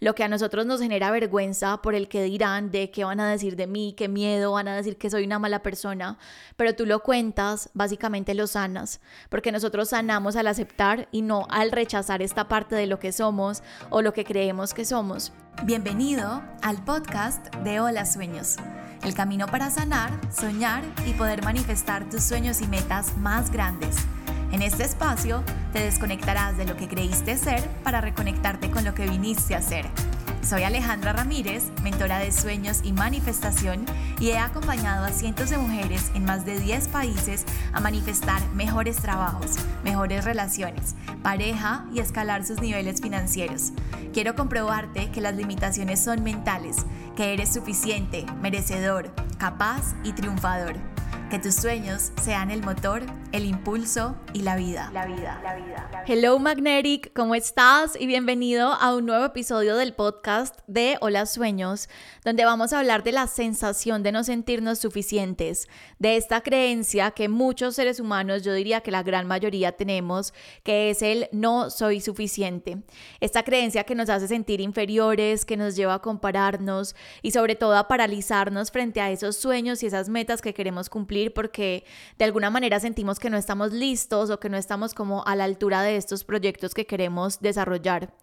lo que a nosotros nos genera vergüenza por el que dirán, de qué van a decir de mí, qué miedo, van a decir que soy una mala persona, pero tú lo cuentas, básicamente lo sanas, porque nosotros sanamos al aceptar y no al rechazar esta parte de lo que somos o lo que creemos que somos. Bienvenido al podcast de Hola Sueños, el camino para sanar, soñar y poder manifestar tus sueños y metas más grandes. En este espacio te desconectarás de lo que creíste ser para reconectarte con lo que viniste a ser. Soy Alejandra Ramírez, mentora de sueños y manifestación, y he acompañado a cientos de mujeres en más de 10 países a manifestar mejores trabajos, mejores relaciones, pareja y escalar sus niveles financieros. Quiero comprobarte que las limitaciones son mentales, que eres suficiente, merecedor, capaz y triunfador. Que tus sueños sean el motor, el impulso y la vida. Hello Magnetic, ¿cómo estás? Y bienvenido a un nuevo episodio del podcast de Hola Sueños, donde vamos a hablar de la sensación de no sentirnos suficientes, de esta creencia que muchos seres humanos, yo diría que la gran mayoría tenemos, que es el no soy suficiente. Esta creencia que nos hace sentir inferiores, que nos lleva a compararnos y sobre todo a paralizarnos frente a esos sueños y esas metas que queremos cumplir, porque de alguna manera sentimos que no estamos listos o que no estamos como a la altura de estos proyectos que queremos desarrollar.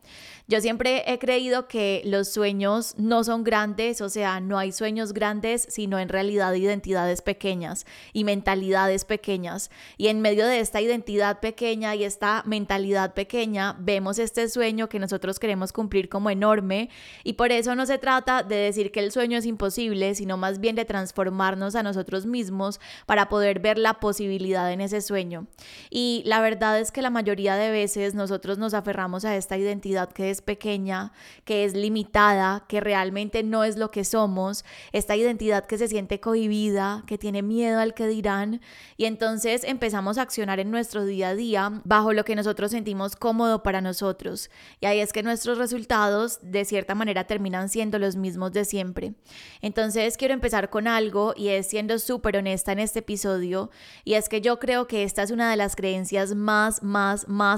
Yo siempre he creído que los sueños no son grandes, o sea, no hay sueños grandes, sino en realidad identidades pequeñas y mentalidades pequeñas. Y en medio de esta identidad pequeña y esta mentalidad pequeña, vemos este sueño que nosotros queremos cumplir como enorme, y por eso no se trata de decir que el sueño es imposible, sino más bien de transformarnos a nosotros mismos para poder ver la posibilidad en ese sueño. Y la verdad es que la mayoría de veces nosotros nos aferramos a esta identidad que es pequeña, que es limitada, que realmente no es lo que somos, esta identidad que se siente cohibida, que tiene miedo al que dirán, y entonces empezamos a accionar en nuestro día a día bajo lo que nosotros sentimos cómodo para nosotros, y ahí es que nuestros resultados de cierta manera terminan siendo los mismos de siempre. Entonces quiero empezar con algo, y es siendo súper honesta en este episodio, y es que yo creo que esta es una de las creencias más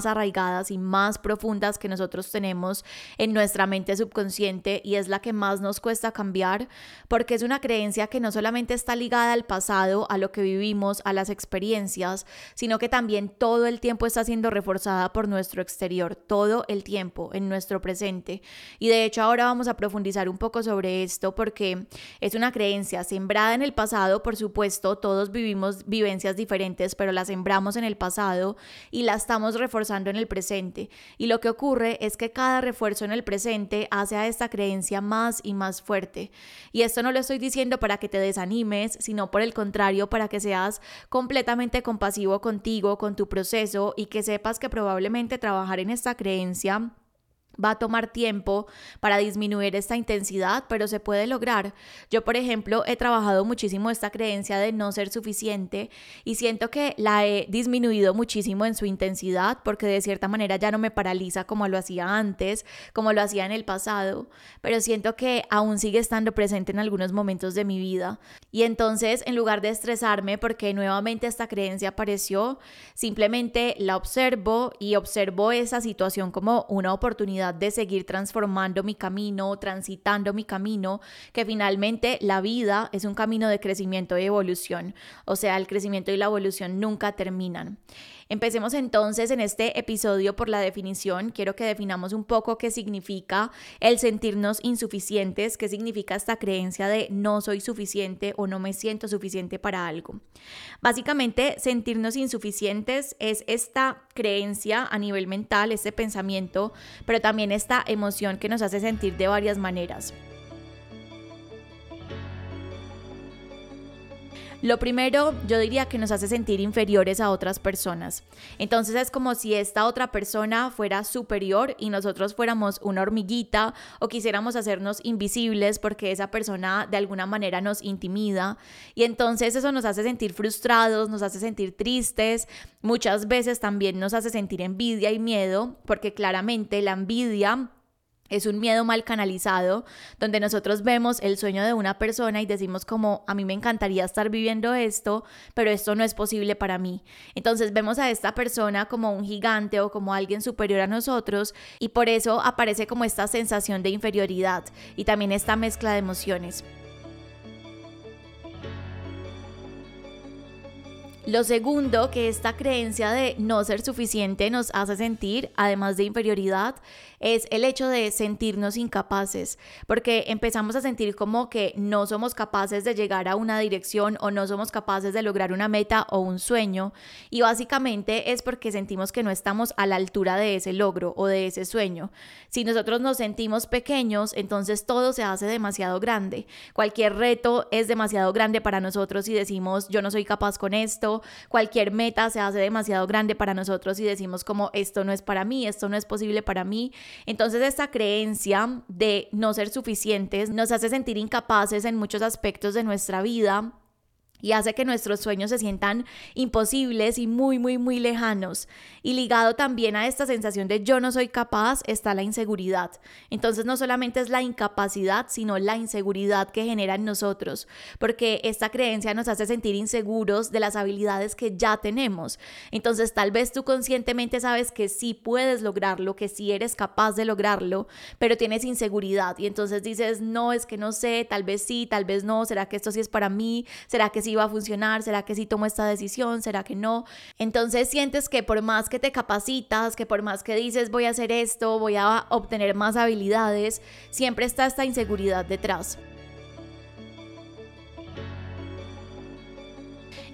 arraigadas y más profundas que nosotros tenemos en nuestra mente subconsciente, y es la que más nos cuesta cambiar, porque es una creencia que no solamente está ligada al pasado, a lo que vivimos, a las experiencias, sino que también todo el tiempo está siendo reforzada por nuestro exterior, todo el tiempo en nuestro presente. Y de hecho ahora vamos a profundizar un poco sobre esto, porque es una creencia sembrada en el pasado, por supuesto. Todos vivimos vivencias diferentes, pero las sembramos en el pasado y la estamos reforzando en el presente. Y lo que ocurre es que cada refuerzo en el presente hace a esta creencia más y más fuerte. Y esto no lo estoy diciendo para que te desanimes, sino por el contrario, para que seas completamente compasivo contigo, con tu proceso, y que sepas que probablemente trabajar en esta creencia va a tomar tiempo para disminuir esta intensidad, pero se puede lograr. Yo, por ejemplo, he trabajado muchísimo esta creencia de no ser suficiente, y siento que la he disminuido muchísimo en su intensidad, porque de cierta manera ya no me paraliza como lo hacía antes, como lo hacía en el pasado, pero siento que aún sigue estando presente en algunos momentos de mi vida. Y entonces, en lugar de estresarme porque nuevamente esta creencia apareció, simplemente la observo, y observo esa situación como una oportunidad de seguir transformando mi camino, transitando mi camino, que finalmente la vida es un camino de crecimiento y evolución, o sea, el crecimiento y la evolución nunca terminan. Empecemos entonces en este episodio por la definición. Quiero que definamos un poco qué significa el sentirnos insuficientes, qué significa esta creencia de no soy suficiente o no me siento suficiente para algo. Básicamente, sentirnos insuficientes es esta creencia a nivel mental, este pensamiento, pero también esta emoción que nos hace sentir de varias maneras. Lo primero, yo diría que nos hace sentir inferiores a otras personas. Entonces es como si esta otra persona fuera superior y nosotros fuéramos una hormiguita, o quisiéramos hacernos invisibles porque esa persona de alguna manera nos intimida, y entonces eso nos hace sentir frustrados, nos hace sentir tristes, muchas veces también nos hace sentir envidia y miedo, porque claramente la envidia Es un miedo mal canalizado, donde nosotros vemos el sueño de una persona y decimos como, a mí me encantaría estar viviendo esto, pero esto no es posible para mí. Entonces vemos a esta persona como un gigante o como alguien superior a nosotros, y por eso aparece como esta sensación de inferioridad y también esta mezcla de emociones. Lo segundo que esta creencia de no ser suficiente nos hace sentir, además de inferioridad, es el hecho de sentirnos incapaces, porque empezamos a sentir como que no somos capaces de llegar a una dirección o no somos capaces de lograr una meta o un sueño, y básicamente es porque sentimos que no estamos a la altura de ese logro o de ese sueño. Si nosotros nos sentimos pequeños, entonces todo se hace demasiado grande. Cualquier reto es demasiado grande para nosotros y decimos, yo no soy capaz con esto. Cualquier meta se hace demasiado grande para nosotros y decimos como esto no es para mí, esto no es posible para mí. Entonces esta creencia de no ser suficientes nos hace sentir incapaces en muchos aspectos de nuestra vida y hace que nuestros sueños se sientan imposibles y muy, muy, muy lejanos. Y ligado también a esta sensación de yo no soy capaz está la inseguridad. Entonces no solamente es la incapacidad, sino la inseguridad que genera en nosotros, porque esta creencia nos hace sentir inseguros de las habilidades que ya tenemos. Entonces tal vez tú conscientemente sabes que sí puedes lograrlo, que sí eres capaz de lograrlo, pero tienes inseguridad y entonces dices, no, es que no sé, tal vez sí, tal vez no, ¿será que esto sí es para mí? ¿Será que sí va a funcionar? ¿Será que sí tomo esta decisión? ¿Será que no? Entonces sientes que por más que te capacitas, que por más que dices voy a hacer esto, voy a obtener más habilidades, siempre está esta inseguridad detrás.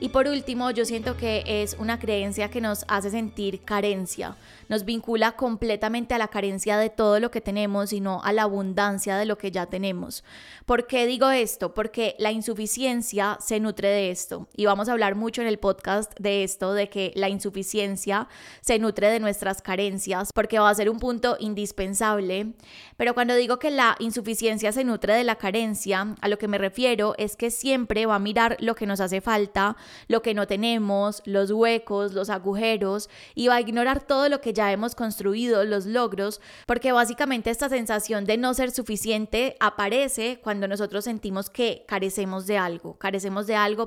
Y por último, yo siento que es una creencia que nos hace sentir carencia, nos vincula completamente a la carencia de todo lo que tenemos y no a la abundancia de lo que ya tenemos. ¿Por qué digo esto? Porque la insuficiencia se nutre de esto y vamos a hablar mucho en el podcast de esto, de que la insuficiencia se nutre de nuestras carencias porque va a ser un punto indispensable, pero cuando digo que la insuficiencia se nutre de la carencia, a lo que me refiero es que siempre va a mirar lo que nos hace falta, lo que no tenemos, los huecos, los agujeros, y va a ignorar todo lo que ya hemos construido, los logros, porque básicamente esta sensación de no ser suficiente aparece cuando nosotros sentimos que carecemos de algo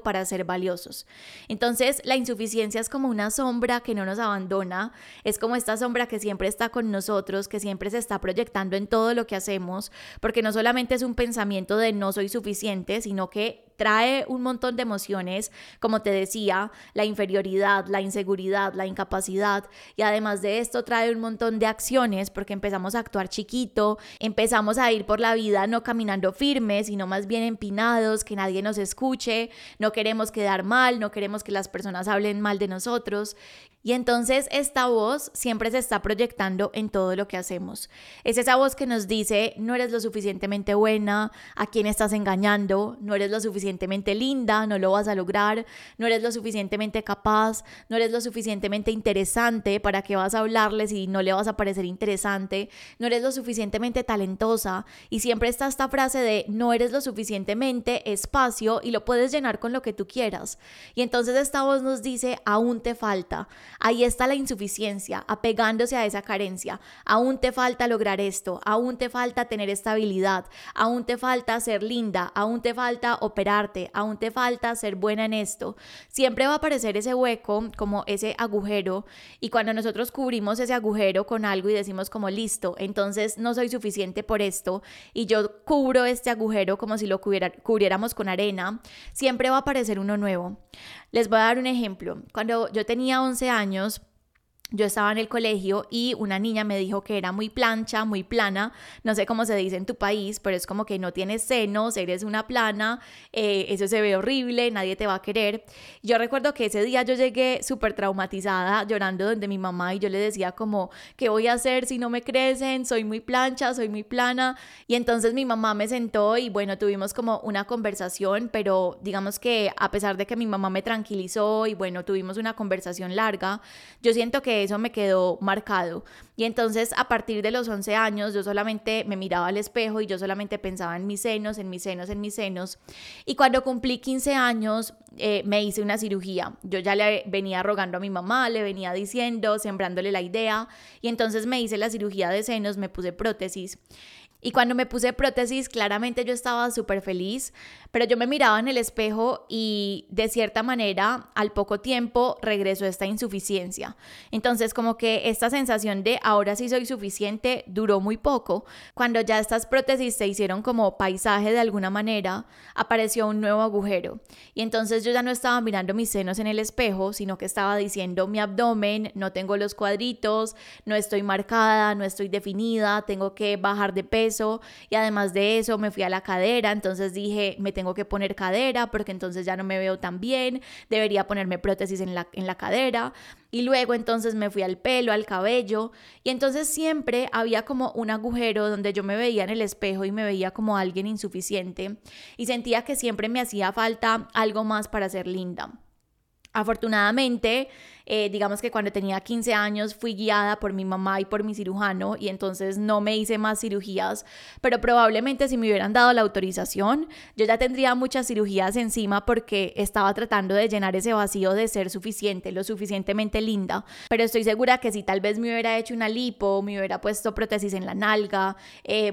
para ser valiosos. Entonces la insuficiencia es como una sombra que no nos abandona, es como esta sombra que siempre está con nosotros, que siempre se está proyectando en todo lo que hacemos, porque no solamente es un pensamiento de no soy suficiente, sino que trae un montón de emociones, como te decía, la inferioridad, la inseguridad, la incapacidad, y además de esto trae un montón de acciones porque empezamos a actuar chiquito, empezamos a ir por la vida no caminando firmes, sino más bien empinados, que nadie nos escuche, no queremos quedar mal, no queremos que las personas hablen mal de nosotros. Y entonces esta voz siempre se está proyectando en todo lo que hacemos. Es esa voz que nos dice, no eres lo suficientemente buena, ¿a quién estás engañando? No eres lo suficientemente linda, no lo vas a lograr, no eres lo suficientemente capaz, no eres lo suficientemente interesante, ¿para qué vas a hablarle si no le vas a parecer interesante? No eres lo suficientemente talentosa, y siempre está esta frase de no eres lo suficientemente espacio y lo puedes llenar con lo que tú quieras. Y entonces esta voz nos dice, aún te falta. Ahí está la insuficiencia, apegándose a esa carencia. Aún te falta lograr esto, aún te falta tener esta habilidad, aún te falta ser linda, aún te falta operarte, aún te falta ser buena en esto. Siempre va a aparecer ese hueco, como ese agujero, y cuando nosotros cubrimos ese agujero con algo y decimos como listo, entonces no soy suficiente por esto, y yo cubro este agujero como si lo cubriéramos con arena, siempre va a aparecer uno nuevo. Les voy a dar un ejemplo. Cuando yo tenía 11 años, yo estaba en el colegio y una niña me dijo que era muy plancha, muy plana, no sé cómo se dice en tu país, pero es como que no tienes senos, eres una plana, eso se ve horrible, nadie te va a querer. Yo recuerdo que ese día yo llegué súper traumatizada, llorando donde mi mamá, y yo le decía como, ¿qué voy a hacer si no me crecen? Soy muy plancha, soy muy plana. Y entonces mi mamá me sentó y bueno, tuvimos como una conversación, pero digamos que a pesar de que mi mamá me tranquilizó y bueno, tuvimos una conversación larga, yo siento que que eso me quedó marcado. Y entonces a partir de los 11 años yo solamente me miraba al espejo y yo solamente pensaba en mis senos, en mis senos, en mis senos. Y cuando cumplí 15 años me hice una cirugía. Yo ya le venía rogando a mi mamá, le venía diciendo, sembrándole la idea. Y entonces me hice la cirugía de senos, me puse prótesis. Y cuando me puse prótesis, claramente yo estaba súper feliz, pero yo me miraba en el espejo y de cierta manera, al poco tiempo, regresó esta insuficiencia. Entonces, como que esta sensación de ahora sí soy suficiente duró muy poco. Cuando ya estas prótesis se hicieron como paisaje de alguna manera, apareció un nuevo agujero. Y entonces yo ya no estaba mirando mis senos en el espejo, sino que estaba diciendo mi abdomen, no tengo los cuadritos, no estoy marcada, no estoy definida, tengo que bajar de peso. Y además de eso me fui a la cadera, entonces dije me tengo que poner cadera porque entonces ya no me veo tan bien, debería ponerme prótesis en la cadera. Y luego entonces me fui al pelo, al cabello, y entonces siempre había como un agujero donde yo me veía en el espejo y me veía como alguien insuficiente y sentía que siempre me hacía falta algo más para ser linda. Afortunadamente, digamos que cuando tenía 15 años fui guiada por mi mamá y por mi cirujano y entonces no me hice más cirugías, pero probablemente si me hubieran dado la autorización yo ya tendría muchas cirugías encima porque estaba tratando de llenar ese vacío de ser suficiente, lo suficientemente linda, pero estoy segura que si tal vez me hubiera hecho una lipo, me hubiera puesto prótesis en la nalga,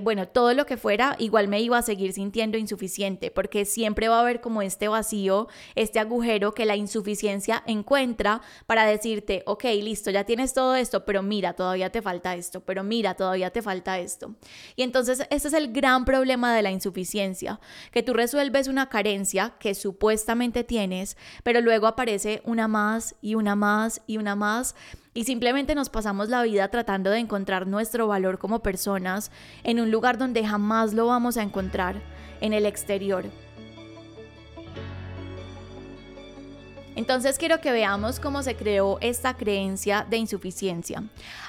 bueno, todo lo que fuera, igual me iba a seguir sintiendo insuficiente porque siempre va a haber como este vacío, este agujero que la insuficiencia encuentra para decirte, ok, listo, ya tienes todo esto, pero mira, todavía te falta esto, pero mira, todavía te falta esto. Y entonces este es el gran problema de la insuficiencia, que tú resuelves una carencia que supuestamente tienes, pero luego aparece una más y una más y una más. Y simplemente nos pasamos la vida tratando de encontrar nuestro valor como personas en un lugar donde jamás lo vamos a encontrar, en el exterior. Entonces quiero que veamos cómo se creó esta creencia de insuficiencia.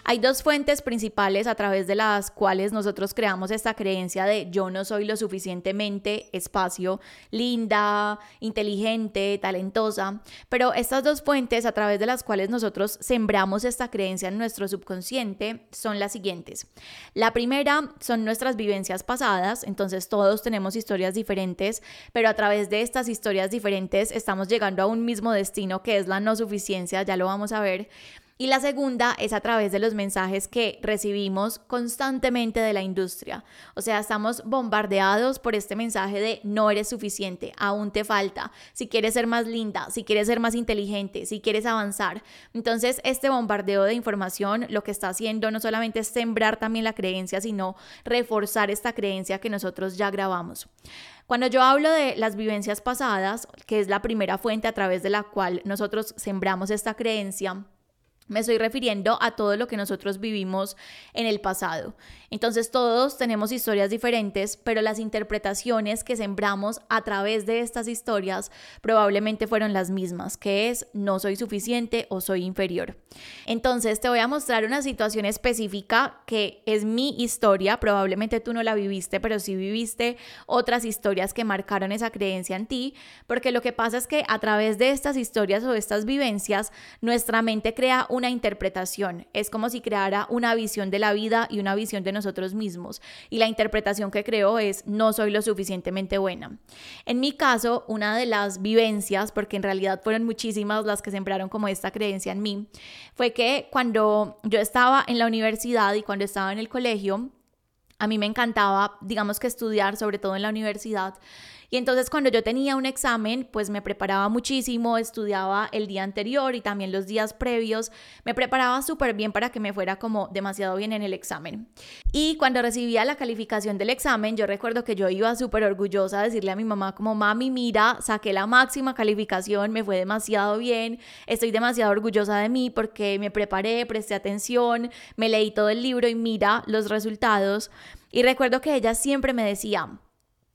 Hay dos fuentes principales a través de las cuales nosotros creamos esta creencia de yo no soy lo suficientemente, espacio, linda, inteligente, talentosa. Pero estas dos fuentes a través de las cuales nosotros sembramos esta creencia en nuestro subconsciente son las siguientes. La primera son nuestras vivencias pasadas, entonces todos tenemos historias diferentes, pero a través de estas historias diferentes estamos llegando a un mismo destino que es la no suficiencia, ya lo vamos a ver. Y la segunda es a través de los mensajes que recibimos constantemente de la industria. O sea, estamos bombardeados por este mensaje de no eres suficiente, aún te falta, si quieres ser más linda, si quieres ser más inteligente, si quieres avanzar. Entonces, este bombardeo de información lo que está haciendo no solamente es sembrar también la creencia, sino reforzar esta creencia que nosotros ya grabamos. Cuando yo hablo de las vivencias pasadas, que es la primera fuente a través de la cual nosotros sembramos esta creencia, me estoy refiriendo a todo lo que nosotros vivimos en el pasado. Entonces todos tenemos historias diferentes, pero las interpretaciones que sembramos a través de estas historias probablemente fueron las mismas, que es no soy suficiente o soy inferior. Entonces te voy a mostrar una situación específica que es mi historia, probablemente tú no la viviste, pero sí viviste otras historias que marcaron esa creencia en ti, porque lo que pasa es que a través de estas historias o estas vivencias, nuestra mente crea una interpretación. Es como si creara una visión de la vida y una visión de nosotros mismos, y la interpretación que creo es no soy lo suficientemente buena. En mi caso, una de las vivencias, porque en realidad fueron muchísimas las que sembraron como esta creencia en mí, fue que cuando yo estaba en la universidad y cuando estaba en el colegio, a mí me encantaba, digamos que estudiar, sobre todo en la universidad. Y entonces cuando yo tenía un examen, pues me preparaba muchísimo, estudiaba el día anterior y también los días previos, me preparaba súper bien para que me fuera como demasiado bien en el examen. Y cuando recibía la calificación del examen, yo recuerdo que yo iba súper orgullosa a decirle a mi mamá como, mami, mira, saqué la máxima calificación, me fue demasiado bien, estoy demasiado orgullosa de mí porque me preparé, presté atención, me leí todo el libro y mira los resultados. Y recuerdo que ella siempre me decía,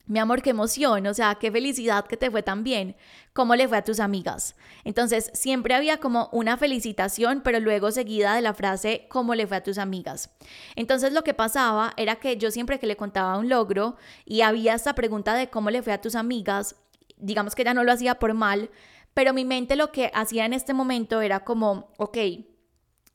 mi amor, qué emoción, o sea, qué felicidad que te fue tan bien. ¿Cómo le fue a tus amigas? Entonces siempre había como una felicitación, pero luego seguida de la frase, ¿cómo le fue a tus amigas? Entonces lo que pasaba era que yo siempre que le contaba un logro y había esta pregunta de ¿cómo le fue a tus amigas? Digamos que ella no lo hacía por mal, pero mi mente lo que hacía en este momento era como, ok,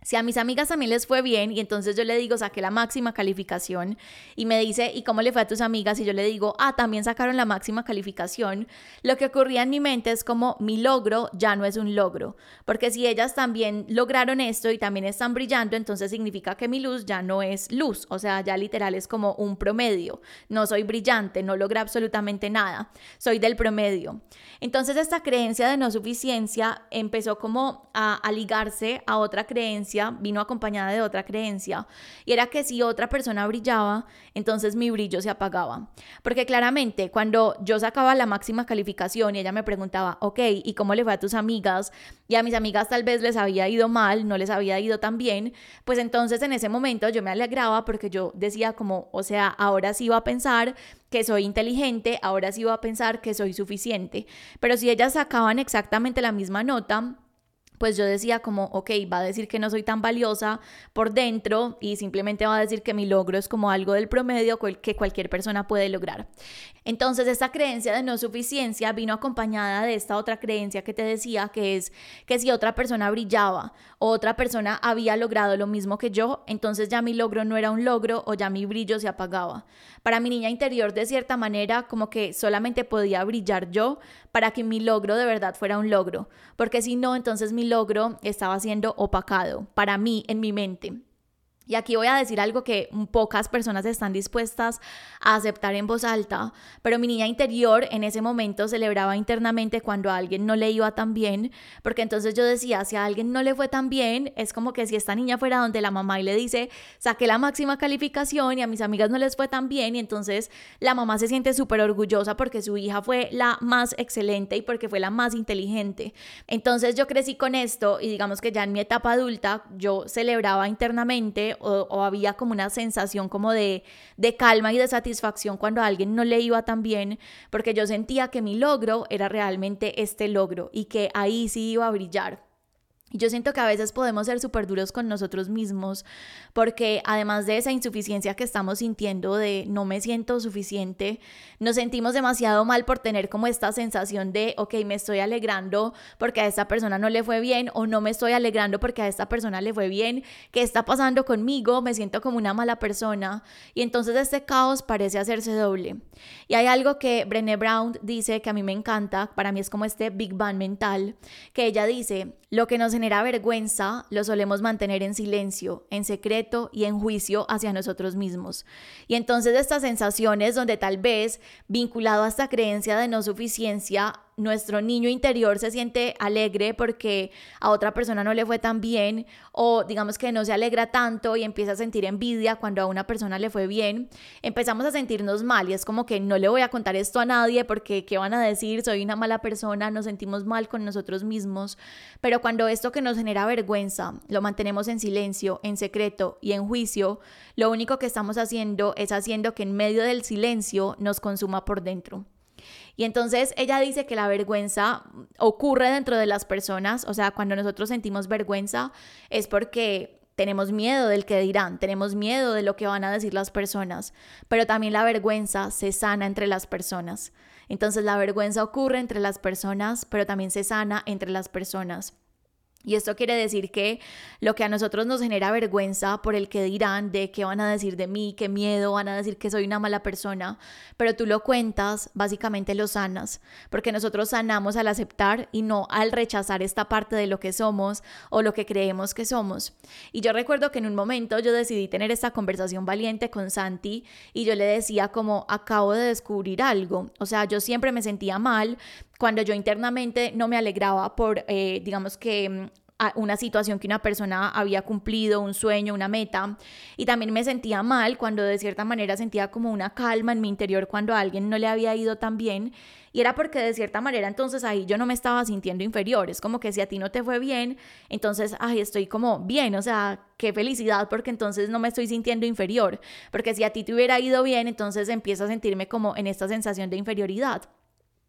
Si a mis amigas también les fue bien, y entonces yo le digo, saqué la máxima calificación, y me dice, ¿y cómo le fue a tus amigas? Y yo le digo, ah, también sacaron la máxima calificación. Lo que ocurría en mi mente es como, mi logro ya no es un logro, porque si ellas también lograron esto y también están brillando, entonces significa que mi luz ya no es luz, o sea, ya literal es como un promedio. No soy brillante, no logré absolutamente nada, soy del promedio. Entonces esta creencia de no suficiencia empezó como a ligarse a otra creencia, vino acompañada de otra creencia, y era que si otra persona brillaba, entonces mi brillo se apagaba, porque claramente cuando yo sacaba la máxima calificación y ella me preguntaba, ok, ¿y cómo le fue a tus amigas? Y a mis amigas tal vez les había ido mal, no les había ido tan bien, pues entonces en ese momento yo me alegraba porque yo decía como, o sea, ahora sí va a pensar que soy inteligente, ahora sí va a pensar que soy suficiente. Pero si ellas sacaban exactamente la misma nota, pues yo decía como, ok, va a decir que no soy tan valiosa por dentro y simplemente va a decir que mi logro es como algo del promedio que cualquier persona puede lograr. Entonces esta creencia de no suficiencia vino acompañada de esta otra creencia que te decía, que es que si otra persona brillaba o otra persona había logrado lo mismo que yo, entonces ya mi logro no era un logro o ya mi brillo se apagaba. Para mi niña interior, de cierta manera, como que solamente podía brillar yo para que mi logro de verdad fuera un logro, porque si no, entonces mi logro estaba siendo opacado para mí, en mi mente. Y aquí voy a decir algo que pocas personas están dispuestas a aceptar en voz alta, pero mi niña interior en ese momento celebraba internamente cuando a alguien no le iba tan bien, porque entonces yo decía, si a alguien no le fue tan bien, es como que si esta niña fuera donde la mamá y le dice, saqué la máxima calificación y a mis amigas no les fue tan bien, y entonces la mamá se siente súper orgullosa porque su hija fue la más excelente y porque fue la más inteligente. Entonces yo crecí con esto, y digamos que ya en mi etapa adulta yo celebraba internamente, o había como una sensación como de calma y de satisfacción cuando a alguien no le iba tan bien, porque yo sentía que mi logro era realmente este logro y que ahí sí iba a brillar. Yo siento que a veces podemos ser súper duros con nosotros mismos, porque además de esa insuficiencia que estamos sintiendo de no me siento suficiente, nos sentimos demasiado mal por tener como esta sensación de, ok, me estoy alegrando porque a esta persona no le fue bien, o no me estoy alegrando porque a esta persona le fue bien, ¿qué está pasando conmigo? Me siento como una mala persona, y entonces este caos parece hacerse doble. Y hay algo que Brené Brown dice que a mí me encanta, para mí es como este Big Bang mental, que ella dice, lo que nos genera vergüenza lo solemos mantener en silencio, en secreto y en juicio hacia nosotros mismos. Y entonces estas sensaciones donde tal vez, vinculado a esta creencia de no suficiencia, nuestro niño interior se siente alegre porque a otra persona no le fue tan bien, o digamos que no se alegra tanto y empieza a sentir envidia cuando a una persona le fue bien, empezamos a sentirnos mal y es como que no le voy a contar esto a nadie porque ¿qué van a decir? Soy una mala persona, nos sentimos mal con nosotros mismos. Pero cuando esto que nos genera vergüenza lo mantenemos en silencio, en secreto y en juicio, lo único que estamos haciendo es haciendo que en medio del silencio nos consuma por dentro. Y entonces ella dice que la vergüenza ocurre dentro de las personas, o sea, cuando nosotros sentimos vergüenza es porque tenemos miedo del que dirán, tenemos miedo de lo que van a decir las personas, pero también la vergüenza se sana entre las personas. Entonces la vergüenza ocurre entre las personas, pero también se sana entre las personas. Y esto quiere decir que lo que a nosotros nos genera vergüenza por el que dirán, de qué van a decir de mí, qué miedo, van a decir que soy una mala persona, pero tú lo cuentas, básicamente lo sanas, porque nosotros sanamos al aceptar y no al rechazar esta parte de lo que somos o lo que creemos que somos. Y yo recuerdo que en un momento yo decidí tener esta conversación valiente con Santi y yo le decía como, acabo de descubrir algo, o sea, yo siempre me sentía mal cuando yo internamente no me alegraba por, digamos que una situación que una persona había cumplido, un sueño, una meta, y también me sentía mal cuando de cierta manera sentía como una calma en mi interior cuando a alguien no le había ido tan bien, y era porque de cierta manera entonces ahí yo no me estaba sintiendo inferior, es como que si a ti no te fue bien, entonces ay, estoy como bien, o sea, qué felicidad, porque entonces no me estoy sintiendo inferior, porque si a ti te hubiera ido bien, entonces empiezo a sentirme como en esta sensación de inferioridad.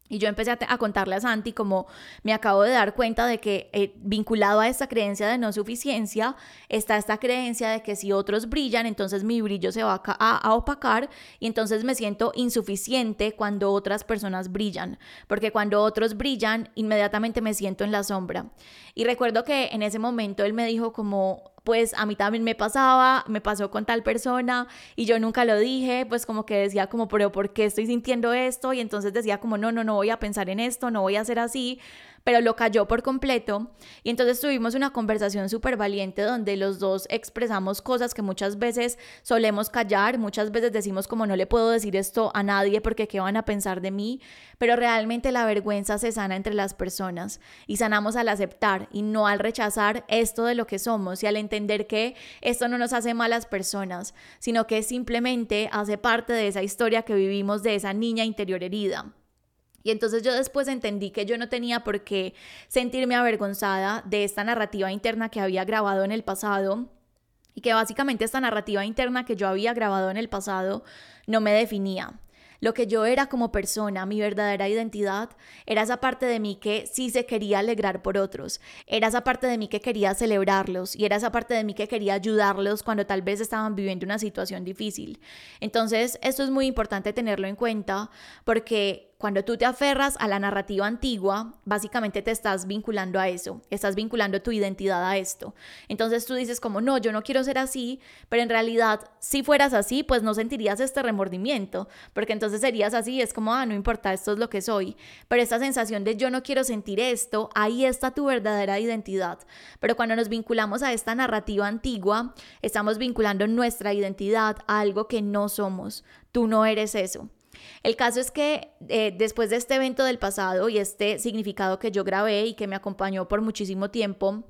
Y yo empecé a contarle a Santi como me acabo de dar cuenta de que vinculado a esta creencia de no suficiencia está esta creencia de que si otros brillan, entonces mi brillo se va a opacar y entonces me siento insuficiente cuando otras personas brillan, porque cuando otros brillan inmediatamente me siento en la sombra. Y recuerdo que en ese momento él me dijo como, pues a mí también me pasaba, me pasó con tal persona y yo nunca lo dije, pues como que decía como, pero ¿por qué estoy sintiendo esto? Y entonces decía como, no voy a pensar en esto, no voy a hacer así, pero lo calló por completo. Y entonces tuvimos una conversación súper valiente donde los dos expresamos cosas que muchas veces solemos callar, muchas veces decimos como, no le puedo decir esto a nadie porque ¿qué van a pensar de mí? Pero realmente la vergüenza se sana entre las personas y sanamos al aceptar y no al rechazar esto de lo que somos y al entender que esto no nos hace malas personas, sino que simplemente hace parte de esa historia que vivimos de esa niña interior herida. Y entonces yo después entendí que yo no tenía por qué sentirme avergonzada de esta narrativa interna que había grabado en el pasado y que básicamente esta narrativa interna que yo había grabado en el pasado no me definía. Lo que yo era como persona, mi verdadera identidad, era esa parte de mí que sí se quería alegrar por otros, era esa parte de mí que quería celebrarlos y era esa parte de mí que quería ayudarlos cuando tal vez estaban viviendo una situación difícil. Entonces, esto es muy importante tenerlo en cuenta porque cuando tú te aferras a la narrativa antigua, básicamente te estás vinculando a eso, estás vinculando tu identidad a esto. Entonces tú dices como, no, yo no quiero ser así, pero en realidad si fueras así, pues no sentirías este remordimiento, porque entonces serías así, es como, no importa, esto es lo que soy. Pero esta sensación de yo no quiero sentir esto, ahí está tu verdadera identidad. Pero cuando nos vinculamos a esta narrativa antigua, estamos vinculando nuestra identidad a algo que no somos. Tú no eres eso. El caso es que después de este evento del pasado y este significado que yo grabé y que me acompañó por muchísimo tiempo,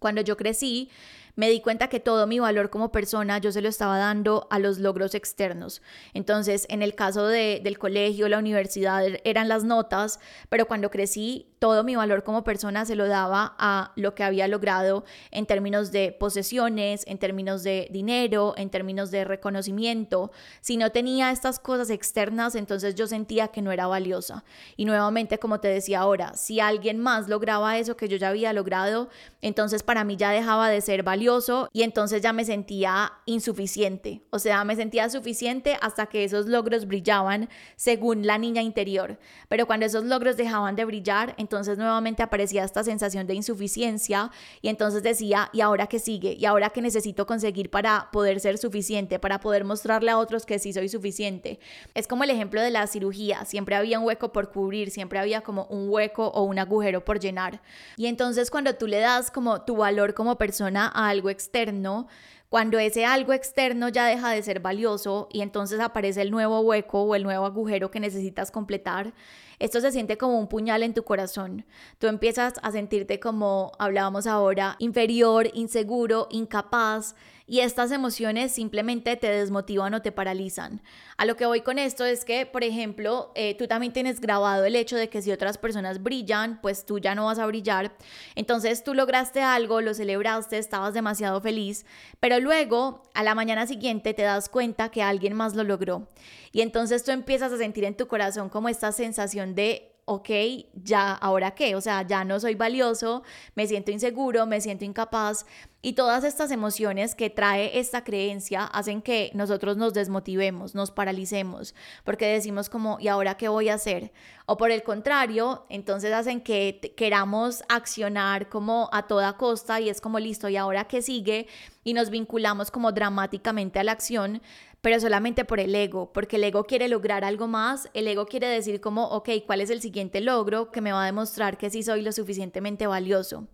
cuando yo crecí, me di cuenta que todo mi valor como persona yo se lo estaba dando a los logros externos. Entonces, en el caso del colegio, la universidad, eran las notas, pero cuando crecí, todo mi valor como persona se lo daba a lo que había logrado en términos de posesiones, en términos de dinero, en términos de reconocimiento. Si no tenía estas cosas externas, entonces yo sentía que no era valiosa. Y nuevamente, como te decía ahora, si alguien más lograba eso que yo ya había logrado, entonces para mí ya dejaba de ser valioso y entonces ya me sentía insuficiente. O sea, me sentía suficiente hasta que esos logros brillaban según la niña interior. Pero cuando esos logros dejaban de brillar, entonces nuevamente aparecía esta sensación de insuficiencia y entonces decía, ¿y ahora qué sigue? ¿Y ahora qué necesito conseguir para poder ser suficiente? Para poder mostrarle a otros que sí soy suficiente. Es como el ejemplo de la cirugía. Siempre había un hueco por cubrir, siempre había como un hueco o un agujero por llenar. Y entonces cuando tú le das como tu valor como persona a algo externo, cuando ese algo externo ya deja de ser valioso y entonces aparece el nuevo hueco o el nuevo agujero que necesitas completar, esto se siente como un puñal en tu corazón. Tú empiezas a sentirte, como hablábamos ahora, inferior, inseguro, incapaz, y estas emociones simplemente te desmotivan o te paralizan. A lo que voy con esto es que, por ejemplo, tú también tienes grabado el hecho de que si otras personas brillan, pues tú ya no vas a brillar. Entonces tú lograste algo, lo celebraste, estabas demasiado feliz, pero luego a la mañana siguiente te das cuenta que alguien más lo logró. Y entonces tú empiezas a sentir en tu corazón como esta sensación de ok, ya, ¿ahora qué? O sea, ya no soy valioso, me siento inseguro, me siento incapaz, y todas estas emociones que trae esta creencia hacen que nosotros nos desmotivemos, nos paralicemos, porque decimos como, ¿y ahora qué voy a hacer? O por el contrario, entonces hacen que queramos accionar como a toda costa y es como, listo, ¿y ahora qué sigue? Y nos vinculamos como dramáticamente a la acción, pero solamente por el ego, porque el ego quiere lograr algo más, el ego quiere decir como, ok, ¿cuál es el siguiente logro que me va a demostrar que sí soy lo suficientemente valioso?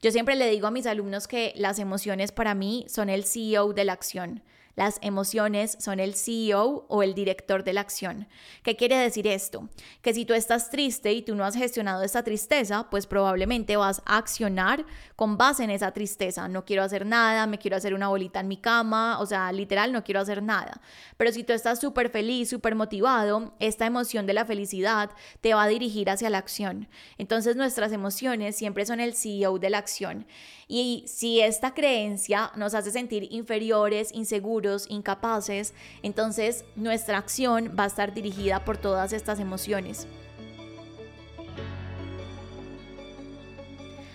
Yo siempre le digo a mis alumnos que las emociones para mí son el CEO de la acción. Las emociones son el CEO o el director de la acción. ¿Qué quiere decir esto? Que si tú estás triste y tú no has gestionado esta tristeza, pues probablemente vas a accionar con base en esa tristeza. No quiero hacer nada, me quiero hacer una bolita en mi cama, o sea, literal, no quiero hacer nada. Pero si tú estás súper feliz, súper motivado, esta emoción de la felicidad te va a dirigir hacia la acción. Entonces nuestras emociones siempre son el CEO de la acción. Y si esta creencia nos hace sentir inferiores, inseguros, incapaces, entonces nuestra acción va a estar dirigida por todas estas emociones.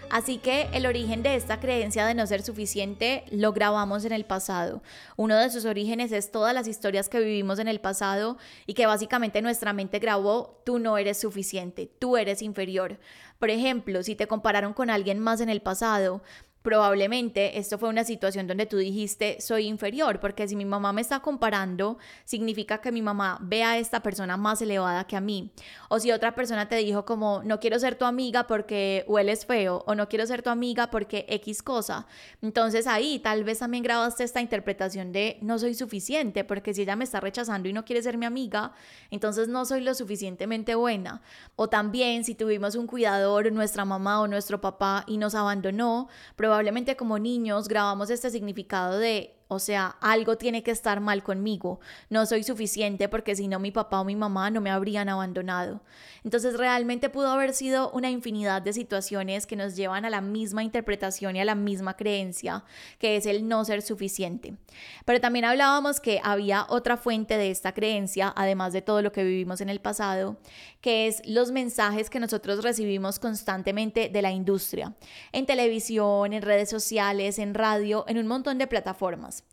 Así que el origen de esta creencia de no ser suficiente lo grabamos en el pasado. Uno de sus orígenes es todas las historias que vivimos en el pasado y que básicamente nuestra mente grabó, tú no eres suficiente, tú eres inferior. Por ejemplo, si te compararon con alguien más en el pasado, probablemente esto fue una situación donde tú dijiste soy inferior, porque si mi mamá me está comparando, significa que mi mamá ve a esta persona más elevada que a mí. O si otra persona te dijo como no quiero ser tu amiga porque hueles feo, o no quiero ser tu amiga porque X cosa. Entonces ahí tal vez también grabaste esta interpretación de no soy suficiente, porque si ella me está rechazando y no quiere ser mi amiga, entonces no soy lo suficientemente buena. O también si tuvimos un cuidador, nuestra mamá o nuestro papá, y nos abandonó, probablemente como niños grabamos este significado de, o sea, algo tiene que estar mal conmigo, no soy suficiente porque si no mi papá o mi mamá no me habrían abandonado. Entonces realmente pudo haber sido una infinidad de situaciones que nos llevan a la misma interpretación y a la misma creencia, que es el no ser suficiente. Pero también hablábamos que había otra fuente de esta creencia, además de todo lo que vivimos en el pasado, que es los mensajes que nosotros recibimos constantemente de la industria, en televisión, en redes sociales, en radio, en un montón de plataformas.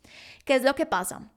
¿Qué es lo que pasa?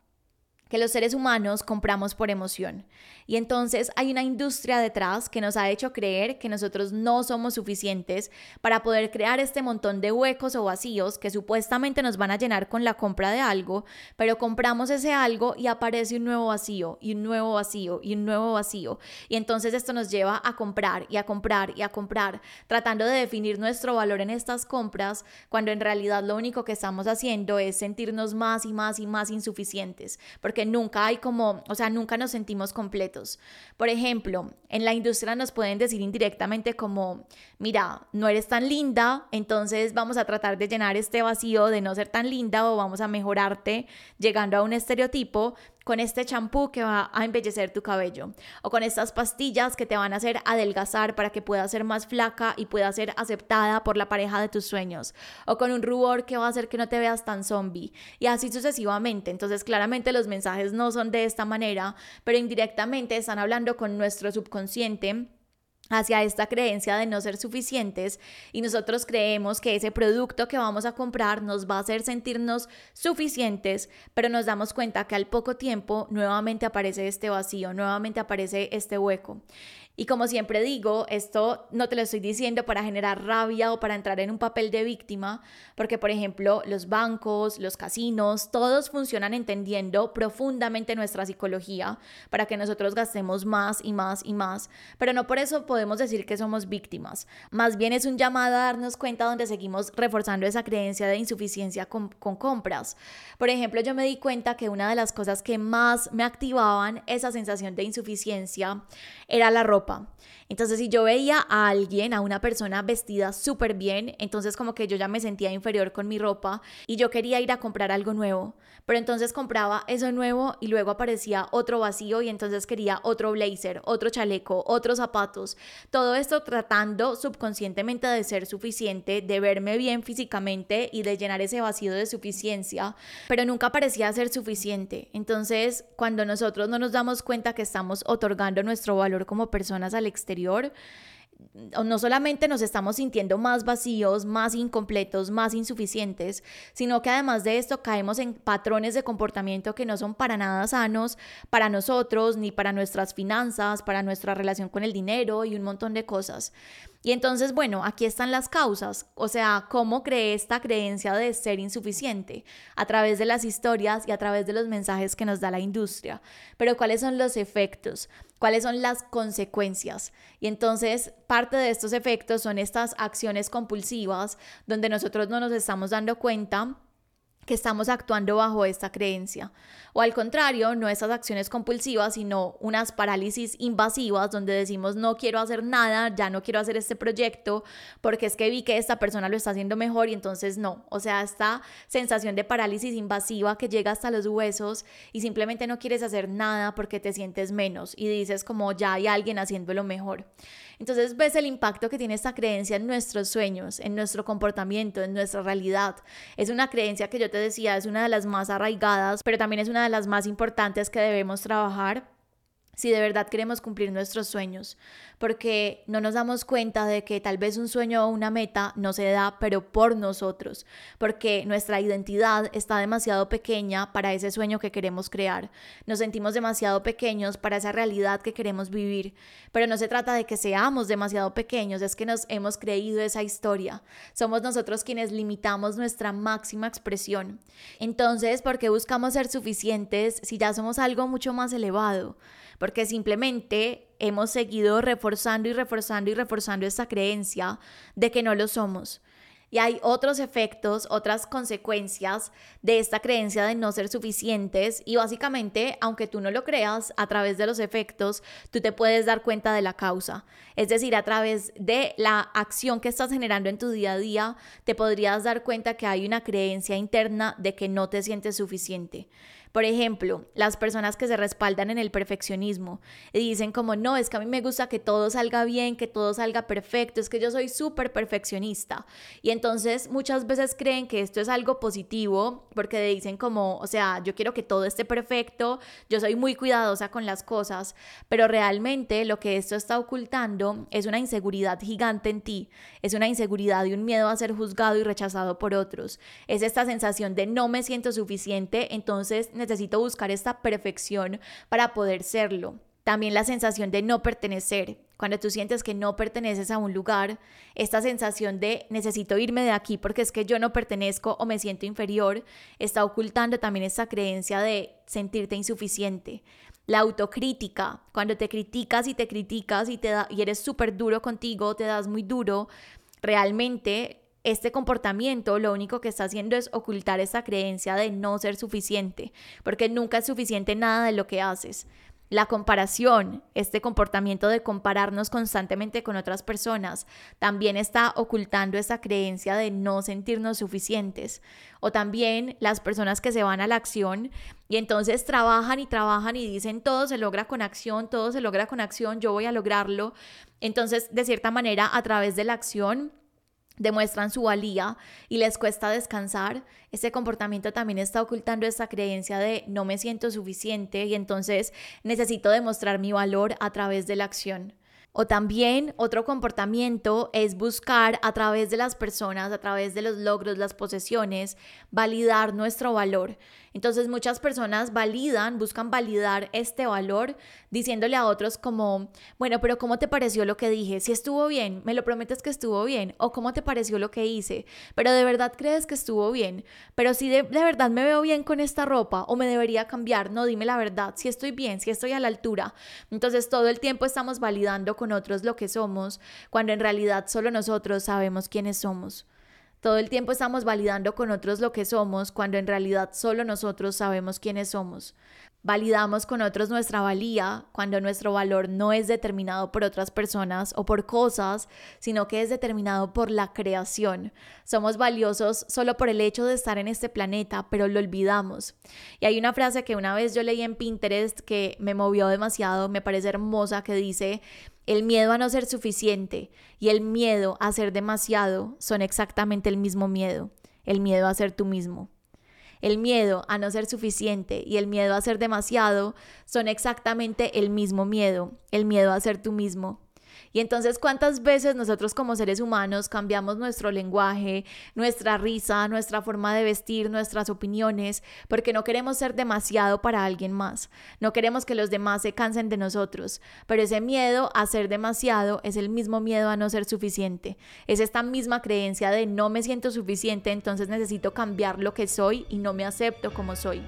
Que los seres humanos compramos por emoción, y entonces hay una industria detrás que nos ha hecho creer que nosotros no somos suficientes para poder crear este montón de huecos o vacíos que supuestamente nos van a llenar con la compra de algo, pero compramos ese algo y aparece un nuevo vacío y un nuevo vacío y un nuevo vacío, y entonces esto nos lleva a comprar y a comprar y a comprar, tratando de definir nuestro valor en estas compras, cuando en realidad lo único que estamos haciendo es sentirnos más y más y más insuficientes, porque que nunca hay como, o sea, nunca nos sentimos completos. Por ejemplo, en la industria nos pueden decir indirectamente como, mira, no eres tan linda, entonces vamos a tratar de llenar este vacío de no ser tan linda, o vamos a mejorarte llegando a un estereotipo con este champú que va a embellecer tu cabello, o con estas pastillas que te van a hacer adelgazar para que puedas ser más flaca y puedas ser aceptada por la pareja de tus sueños, o con un rubor que va a hacer que no te veas tan zombie, y así sucesivamente. Entonces claramente los mensajes no son de esta manera, pero indirectamente están hablando con nuestro subconsciente hacia esta creencia de no ser suficientes, y nosotros creemos que ese producto que vamos a comprar nos va a hacer sentirnos suficientes, pero nos damos cuenta que al poco tiempo nuevamente aparece este vacío, nuevamente aparece este hueco. Y como siempre digo, esto no te lo estoy diciendo para generar rabia o para entrar en un papel de víctima, porque por ejemplo los bancos, los casinos, todos funcionan entendiendo profundamente nuestra psicología para que nosotros gastemos más y más y más, pero no por eso podemos decir que somos víctimas. Más bien es un llamado a darnos cuenta donde seguimos reforzando esa creencia de insuficiencia con compras. Por ejemplo, yo me di cuenta que una de las cosas que más me activaban esa sensación de insuficiencia era la ropa. Entonces, si yo veía a alguien, a una persona vestida súper bien, entonces como que yo ya me sentía inferior con mi ropa y yo quería ir a comprar algo nuevo, pero entonces compraba eso nuevo y luego aparecía otro vacío y entonces quería otro blazer, otro chaleco, otros zapatos, todo esto tratando subconscientemente de ser suficiente, de verme bien físicamente y de llenar ese vacío de suficiencia, pero nunca parecía ser suficiente. Entonces, cuando nosotros no nos damos cuenta que estamos otorgando nuestro valor como persona al exterior, no solamente nos estamos sintiendo más vacíos, más incompletos, más insuficientes, sino que además de esto caemos en patrones de comportamiento que no son para nada sanos para nosotros, ni para nuestras finanzas, para nuestra relación con el dinero y un montón de cosas. Y entonces, bueno, aquí están las causas, o sea, cómo creé esta creencia de ser insuficiente a través de las historias y a través de los mensajes que nos da la industria. Pero ¿cuáles son los efectos? ¿Cuáles son las consecuencias? Y entonces parte de estos efectos son estas acciones compulsivas donde nosotros no nos estamos dando cuenta que estamos actuando bajo esta creencia, o al contrario, no esas acciones compulsivas, sino unas parálisis invasivas donde decimos no quiero hacer nada, ya no quiero hacer este proyecto porque es que vi que esta persona lo está haciendo mejor y entonces no, o sea, esta sensación de parálisis invasiva que llega hasta los huesos y simplemente no quieres hacer nada porque te sientes menos y dices como ya hay alguien haciéndolo mejor. Entonces ves el impacto que tiene esta creencia en nuestros sueños, en nuestro comportamiento, en nuestra realidad. Es una creencia que yo te decía, es una de las más arraigadas, pero también es una de las más importantes que debemos trabajar si de verdad queremos cumplir nuestros sueños, porque no nos damos cuenta de que tal vez un sueño o una meta no se da, pero por nosotros, porque nuestra identidad está demasiado pequeña para ese sueño que queremos crear. Nos sentimos demasiado pequeños para esa realidad que queremos vivir, pero no se trata de que seamos demasiado pequeños, es que nos hemos creído esa historia. Somos nosotros quienes limitamos nuestra máxima expresión. Entonces, ¿por qué buscamos ser suficientes si ya somos algo mucho más elevado? Porque simplemente hemos seguido reforzando esta creencia de que no lo somos. Y hay otros efectos, otras consecuencias de esta creencia de no ser suficientes, y básicamente, aunque tú no lo creas, a través de los efectos tú te puedes dar cuenta de la causa. Es decir, a través de la acción que estás generando en tu día a día, te podrías dar cuenta que hay una creencia interna de que no te sientes suficiente. Por ejemplo, las personas que se respaldan en el perfeccionismo y dicen como, no, es que a mí me gusta que todo salga bien, que todo salga perfecto, es que yo soy súper perfeccionista. Y entonces muchas veces creen que esto es algo positivo porque dicen como, o sea, yo quiero que todo esté perfecto, yo soy muy cuidadosa con las cosas, pero realmente lo que esto está ocultando es una inseguridad gigante en ti, es una inseguridad y un miedo a ser juzgado y rechazado por otros. Es esta sensación de no me siento suficiente, entonces necesito buscar esta perfección para poder serlo. También la sensación de no pertenecer. Cuando tú sientes que no perteneces a un lugar, esta sensación de necesito irme de aquí porque es que yo no pertenezco o me siento inferior, está ocultando también esta creencia de sentirte insuficiente. La autocrítica, cuando te criticas y te criticas y eres súper duro contigo, te das muy duro, realmente este comportamiento lo único que está haciendo es ocultar esa creencia de no ser suficiente, porque nunca es suficiente nada de lo que haces. La comparación, este comportamiento de compararnos constantemente con otras personas, también está ocultando esa creencia de no sentirnos suficientes. O también las personas que se van a la acción y entonces trabajan y dicen todo se logra con acción, yo voy a lograrlo. Entonces, de cierta manera, a través de la acción demuestran su valía y les cuesta descansar. Este comportamiento también está ocultando esta creencia de no me siento suficiente y entonces necesito demostrar mi valor a través de la acción. O también otro comportamiento es buscar a través de las personas, a través de los logros, las posesiones, validar nuestro valor. Entonces muchas personas buscan validar este valor diciéndole a otros como, bueno, pero ¿cómo te pareció lo que dije? Si estuvo bien, ¿me lo prometes que estuvo bien? ¿O cómo te pareció lo que hice? ¿Pero de verdad crees que estuvo bien? ¿Pero si de verdad me veo bien con esta ropa? ¿O me debería cambiar? No, dime la verdad, si estoy bien, si estoy a la altura. Entonces todo el tiempo estamos validando con otros lo que somos, cuando en realidad solo nosotros sabemos quiénes somos. Validamos con otros nuestra valía cuando nuestro valor no es determinado por otras personas o por cosas, sino que es determinado por la creación. Somos valiosos solo por el hecho de estar en este planeta, pero lo olvidamos. Y hay una frase que una vez yo leí en Pinterest que me movió demasiado, me parece hermosa, que dice: el miedo a no ser suficiente y el miedo a ser demasiado son exactamente el mismo miedo, el miedo a ser tú mismo. El miedo a no ser suficiente y el miedo a ser demasiado son exactamente el mismo miedo, el miedo a ser tú mismo. Y entonces, ¿cuántas veces nosotros como seres humanos cambiamos nuestro lenguaje, nuestra risa, nuestra forma de vestir, nuestras opiniones, porque no queremos ser demasiado para alguien más? No queremos que los demás se cansen de nosotros, pero ese miedo a ser demasiado es el mismo miedo a no ser suficiente. Es esta misma creencia de no me siento suficiente, entonces necesito cambiar lo que soy y no me acepto como soy.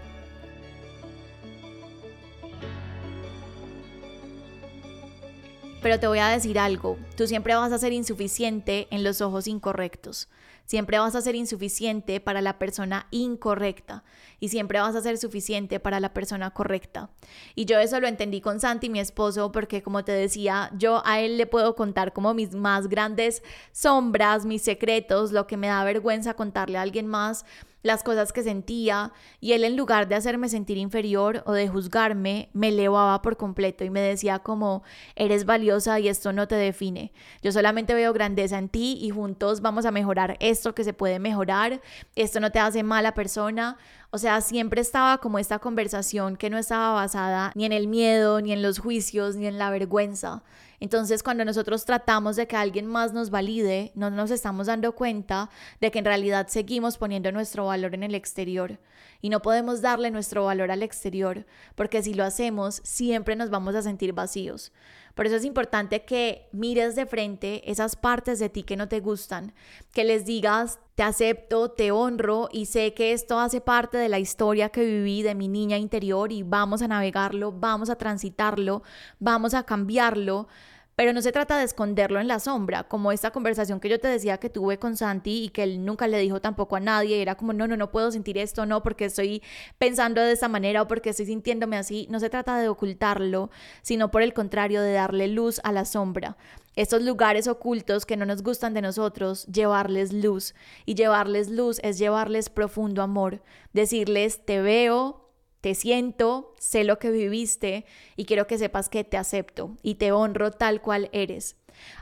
Pero te voy a decir algo, tú siempre vas a ser insuficiente en los ojos incorrectos, siempre vas a ser insuficiente para la persona incorrecta y siempre vas a ser suficiente para la persona correcta. Y yo eso lo entendí con Santi, mi esposo, porque como te decía, yo a él le puedo contar como mis más grandes sombras, mis secretos, lo que me da vergüenza contarle a alguien más, las cosas que sentía, y él en lugar de hacerme sentir inferior o de juzgarme, me elevaba por completo y me decía como, eres valiosa y esto no te define, yo solamente veo grandeza en ti y juntos vamos a mejorar esto que se puede mejorar, esto no te hace mala persona. O sea, siempre estaba como esta conversación que no estaba basada ni en el miedo, ni en los juicios, ni en la vergüenza. Entonces, cuando nosotros tratamos de que alguien más nos valide, no nos estamos dando cuenta de que en realidad seguimos poniendo nuestro valor en el exterior. Y no podemos darle nuestro valor al exterior, porque si lo hacemos, siempre nos vamos a sentir vacíos. Por eso es importante que mires de frente esas partes de ti que no te gustan, que les digas, te acepto, te honro y sé que esto hace parte de la historia que viví de mi niña interior y vamos a navegarlo, vamos a transitarlo, vamos a cambiarlo. Pero no se trata de esconderlo en la sombra, como esta conversación que yo te decía que tuve con Santi y que él nunca le dijo tampoco a nadie. Era como, no puedo sentir esto, no, porque estoy pensando de esta manera o porque estoy sintiéndome así. No se trata de ocultarlo, sino por el contrario, de darle luz a la sombra. Estos lugares ocultos que no nos gustan de nosotros, llevarles luz. Y llevarles luz es llevarles profundo amor. Decirles, te veo, te siento, sé lo que viviste y quiero que sepas que te acepto y te honro tal cual eres.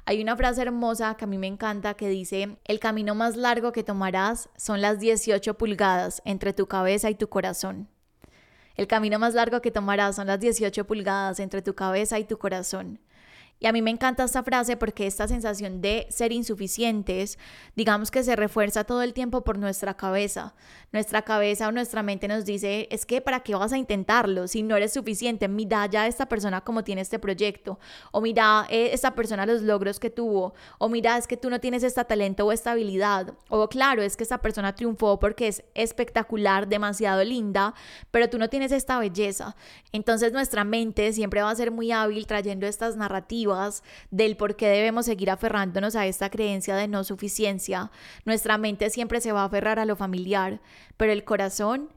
Hay una frase hermosa que a mí me encanta que dice, el camino más largo que tomarás son las 18 pulgadas entre tu cabeza y tu corazón. El camino más largo que tomarás son las 18 pulgadas entre tu cabeza y tu corazón. Y a mí me encanta esta frase porque esta sensación de ser insuficientes, digamos que se refuerza todo el tiempo por nuestra cabeza. Nuestra cabeza o nuestra mente nos dice, es que ¿para qué vas a intentarlo? Si no eres suficiente, mira ya esta persona como tiene este proyecto, o mira esta persona los logros que tuvo, o mira es que tú no tienes este talento o esta habilidad, o claro, es que esta persona triunfó porque es espectacular, demasiado linda, pero tú no tienes esta belleza. Entonces nuestra mente siempre va a ser muy hábil trayendo estas narrativas del por qué debemos seguir aferrándonos a esta creencia de no suficiencia. Nuestra mente siempre se va a aferrar a lo familiar, pero el corazón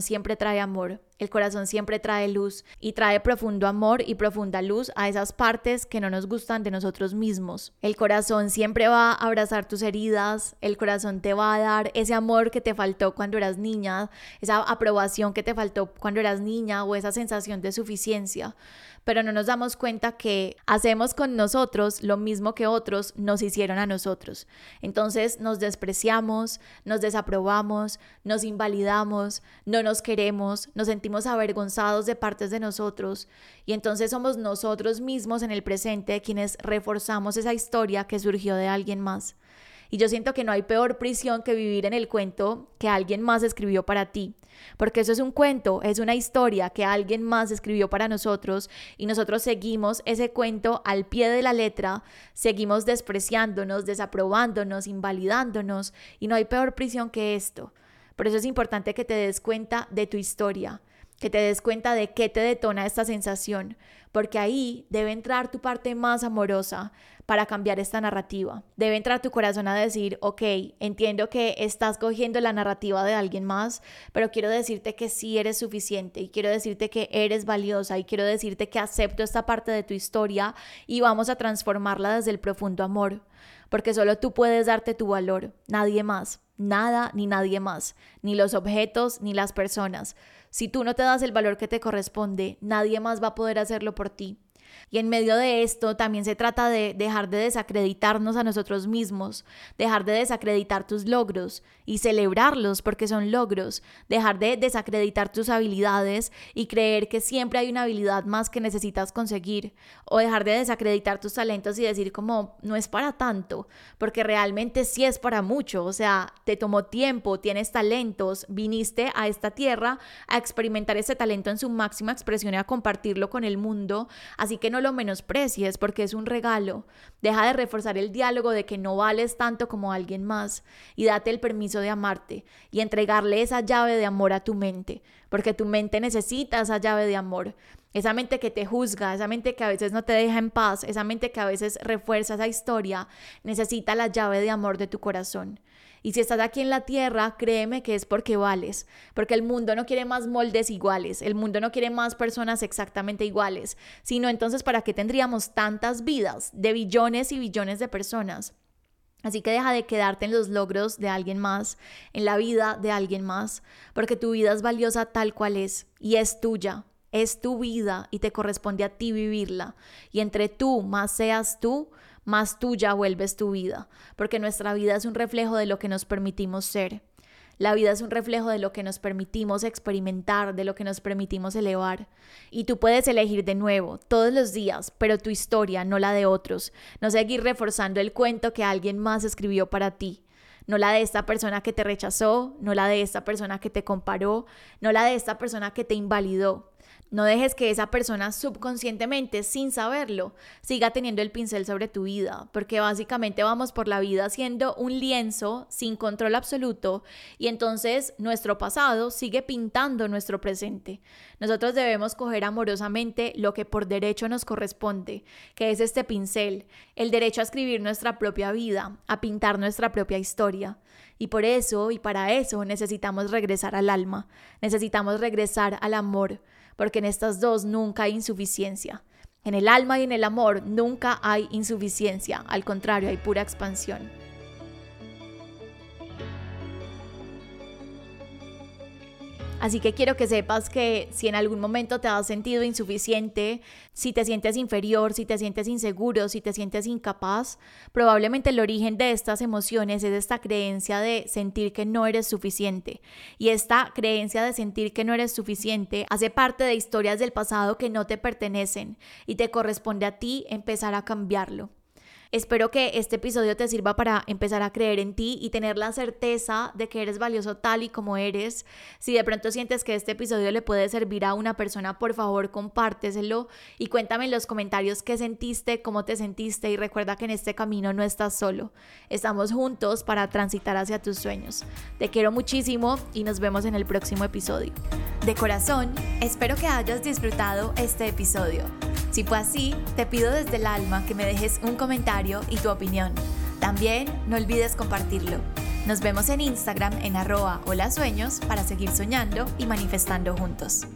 siempre trae amor, el corazón siempre trae luz y trae profundo amor y profunda luz a esas partes que no nos gustan de nosotros mismos. El corazón siempre va a abrazar tus heridas, el corazón te va a dar ese amor que te faltó cuando eras niña, esa aprobación que te faltó cuando eras niña o esa sensación de suficiencia. Pero no nos damos cuenta que hacemos con nosotros lo mismo que otros nos hicieron a nosotros. Entonces nos despreciamos, nos desaprobamos, nos invalidamos, no nos queremos, nos sentimos avergonzados de partes de nosotros y entonces somos nosotros mismos en el presente quienes reforzamos esa historia que surgió de alguien más. Y yo siento que no hay peor prisión que vivir en el cuento que alguien más escribió para ti, porque eso es un cuento, es una historia que alguien más escribió para nosotros y nosotros seguimos ese cuento al pie de la letra, seguimos despreciándonos, desaprobándonos, invalidándonos y no hay peor prisión que esto. Por eso es importante que te des cuenta de tu historia, que te des cuenta de qué te detona esta sensación, porque ahí debe entrar tu parte más amorosa para cambiar esta narrativa. Debe entrar tu corazón a decir, ok, entiendo que estás cogiendo la narrativa de alguien más, pero quiero decirte que sí eres suficiente y quiero decirte que eres valiosa y quiero decirte que acepto esta parte de tu historia y vamos a transformarla desde el profundo amor, porque solo tú puedes darte tu valor, nadie más. Nada ni nadie más, ni los objetos ni las personas. Si tú no te das el valor que te corresponde, nadie más va a poder hacerlo por ti. Y en medio de esto también se trata de dejar de desacreditarnos a nosotros mismos, dejar de desacreditar tus logros y celebrarlos porque son logros, dejar de desacreditar tus habilidades y creer que siempre hay una habilidad más que necesitas conseguir, o dejar de desacreditar tus talentos y decir como no es para tanto, porque realmente sí es para mucho. O sea, te tomó tiempo, tienes talentos, viniste a esta tierra a experimentar ese talento en su máxima expresión y a compartirlo con el mundo, así que no lo menosprecies porque es un regalo. Deja de reforzar el diálogo de que no vales tanto como alguien más y date el permiso de amarte y entregarle esa llave de amor a tu mente, porque tu mente necesita esa llave de amor. Esa mente que te juzga, esa mente que a veces no te deja en paz, esa mente que a veces refuerza esa historia, necesita la llave de amor de tu corazón. Y si estás aquí en la tierra, créeme que es porque vales, porque el mundo no quiere más moldes iguales, el mundo no quiere más personas exactamente iguales, sino entonces ¿para qué tendríamos tantas vidas de billones y billones de personas? Así que deja de quedarte en los logros de alguien más, en la vida de alguien más, porque tu vida es valiosa tal cual es y es tuya. Es tu vida y te corresponde a ti vivirla. Y entre tú más seas tú, más tuya vuelves tu vida. Porque nuestra vida es un reflejo de lo que nos permitimos ser. La vida es un reflejo de lo que nos permitimos experimentar, de lo que nos permitimos elevar. Y tú puedes elegir de nuevo, todos los días, pero tu historia, no la de otros. No seguir reforzando el cuento que alguien más escribió para ti. No la de esta persona que te rechazó, no la de esta persona que te comparó, no la de esta persona que te invalidó. No dejes que esa persona subconscientemente, sin saberlo, siga teniendo el pincel sobre tu vida, porque básicamente vamos por la vida siendo un lienzo sin control absoluto y entonces nuestro pasado sigue pintando nuestro presente. Nosotros debemos coger amorosamente lo que por derecho nos corresponde, que es este pincel, el derecho a escribir nuestra propia vida, a pintar nuestra propia historia. Y por eso y para eso necesitamos regresar al alma, necesitamos regresar al amor, porque en estas dos nunca hay insuficiencia. En el alma y en el amor nunca hay insuficiencia, al contrario, hay pura expansión. Así que quiero que sepas que si en algún momento te has sentido insuficiente, si te sientes inferior, si te sientes inseguro, si te sientes incapaz, probablemente el origen de estas emociones es esta creencia de sentir que no eres suficiente. Y esta creencia de sentir que no eres suficiente hace parte de historias del pasado que no te pertenecen y te corresponde a ti empezar a cambiarlo. Espero que este episodio te sirva para empezar a creer en ti y tener la certeza de que eres valioso tal y como eres. Si de pronto sientes que este episodio le puede servir a una persona, por favor, compárteselo y cuéntame en los comentarios qué sentiste, cómo te sentiste, y recuerda que en este camino no estás solo. Estamos juntos para transitar hacia tus sueños. Te quiero muchísimo y nos vemos en el próximo episodio. De corazón, espero que hayas disfrutado este episodio. Si fue así, te pido desde el alma que me dejes un comentario y tu opinión. También no olvides compartirlo. Nos vemos en Instagram en @holasueños para seguir soñando y manifestando juntos.